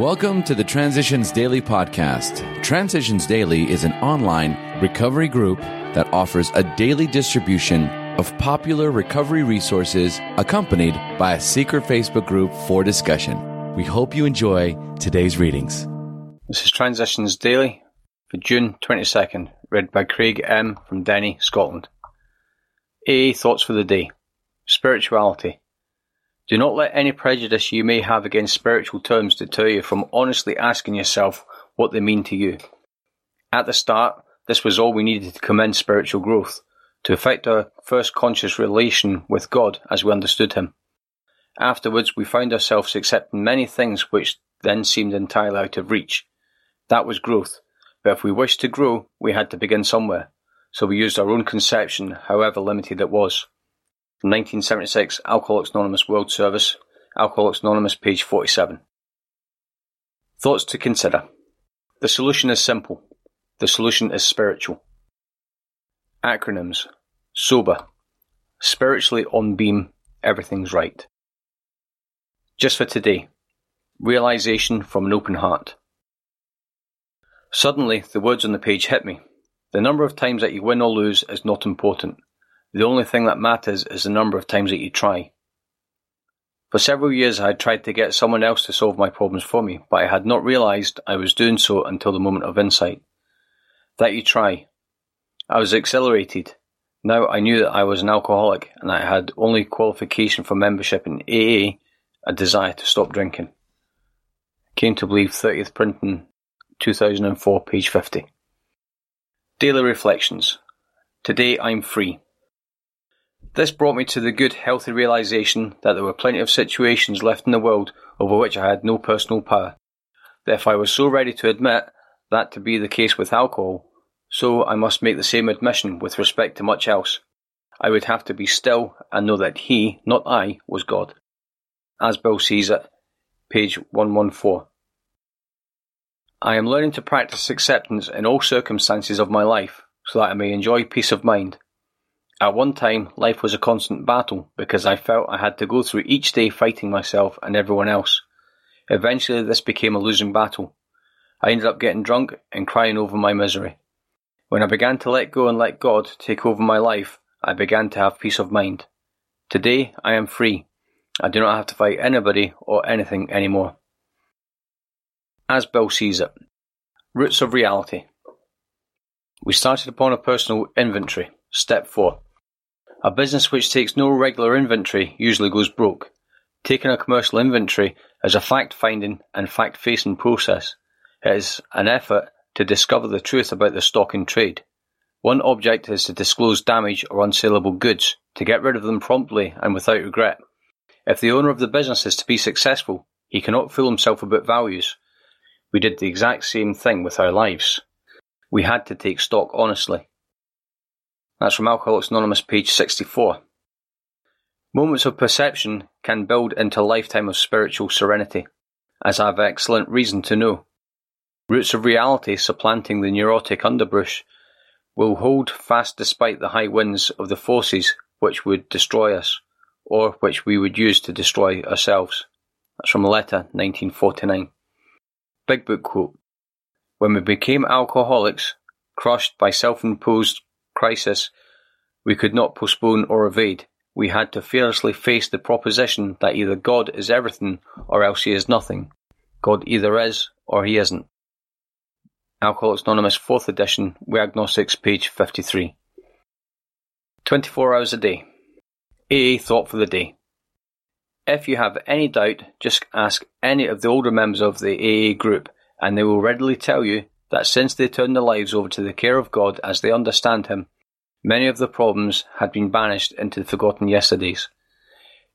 Welcome to the Transitions Daily podcast. Transitions Daily is an online recovery group that offers a daily distribution of popular recovery resources accompanied by a secret Facebook group for discussion. We hope you enjoy today's readings. This is Transitions Daily for June 22nd, read by Craig M. from Denny, Scotland. AA Thoughts for the Day. Spirituality. Do not let any prejudice you may have against spiritual terms deter you from honestly asking yourself what they mean to you. At the start, this was all we needed to commence spiritual growth, to effect our first conscious relation with God as we understood Him. Afterwards, we found ourselves accepting many things which then seemed entirely out of reach. That was growth, but if we wished to grow, we had to begin somewhere, so we used our own conception, however limited it was. From 1976, Alcoholics Anonymous World Service, Alcoholics Anonymous, page 47. Thoughts to consider. The solution is simple. The solution is spiritual. Acronyms. Sober. Spiritually on beam. Everything's right. Just for today. Realization from an open heart. Suddenly, the words on the page hit me. The number of times that you win or lose is not important. The only thing that matters is the number of times that you try. For several years I had tried to get someone else to solve my problems for me, but I had not realised I was doing so until the moment of insight. That you try. I was exhilarated. Now I knew that I was an alcoholic and I had only qualification for membership in AA, a desire to stop drinking. Came to believe 30th printing, 2004, page 50. Daily Reflections. Today I'm free. This brought me to the good, healthy realisation that there were plenty of situations left in the world over which I had no personal power. Therefore I was so ready to admit that to be the case with alcohol, so I must make the same admission with respect to much else. I would have to be still and know that He, not I, was God. As Bill sees it, page 114. I am learning to practice acceptance in all circumstances of my life, so that I may enjoy peace of mind. At one time, life was a constant battle because I felt I had to go through each day fighting myself and everyone else. Eventually, this became a losing battle. I ended up getting drunk and crying over my misery. When I began to let go and let God take over my life, I began to have peace of mind. Today, I am free. I do not have to fight anybody or anything anymore. As Bill sees it. Roots of reality. We started upon a personal inventory. Step 4. A business which takes no regular inventory usually goes broke. Taking a commercial inventory is a fact-finding and fact-facing process. It is an effort to discover the truth about the stock in trade. One object is to disclose damaged or unsaleable goods, to get rid of them promptly and without regret. If the owner of the business is to be successful, he cannot fool himself about values. We did the exact same thing with our lives. We had to take stock honestly. That's from Alcoholics Anonymous, page 64. Moments of perception can build into a lifetime of spiritual serenity, as I have excellent reason to know. Roots of reality supplanting the neurotic underbrush will hold fast despite the high winds of the forces which would destroy us, or which we would use to destroy ourselves. That's from a letter, 1949. Big Book quote. When we became alcoholics, crushed by self-imposed crisis, we could not postpone or evade. We had to fearlessly face the proposition that either God is everything or else He is nothing. God either is or He isn't. Alcoholics Anonymous, 4th edition, We Agnostics, page 53. 24 hours a day. AA Thought for the Day. If you have any doubt, just ask any of the older members of the AA group and they will readily tell you that since they turned their lives over to the care of God as they understand Him, many of the problems had been banished into the forgotten yesterdays.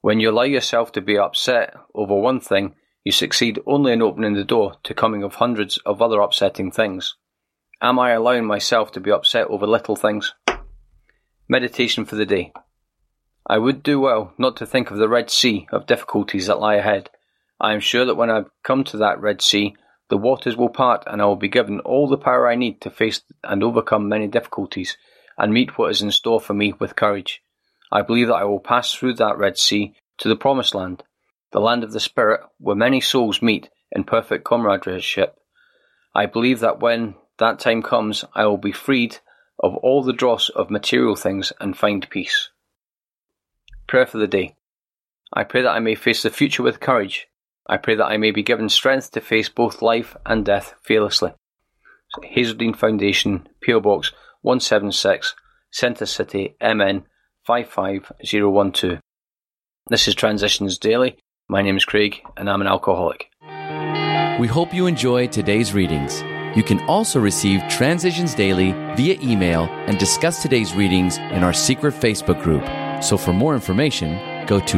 When you allow yourself to be upset over one thing, you succeed only in opening the door to coming of hundreds of other upsetting things. Am I allowing myself to be upset over little things? Meditation for the day. I would do well not to think of the Red Sea of difficulties that lie ahead. I am sure that when I come to that Red Sea, the waters will part and I will be given all the power I need to face and overcome many difficulties and meet what is in store for me with courage. I believe that I will pass through that Red Sea to the Promised Land, the land of the Spirit, where many souls meet in perfect comradeship. I believe that when that time comes, I will be freed of all the dross of material things and find peace. Prayer for the day. I pray that I may face the future with courage. I pray that I may be given strength to face both life and death fearlessly. Hazelden Foundation, P.O. Box 176, Centre City, MN 55012. This is Transitions Daily. My name is Craig, and I'm an alcoholic. We hope you enjoy today's readings. You can also receive Transitions Daily via email and discuss today's readings in our secret Facebook group. So for more information, go to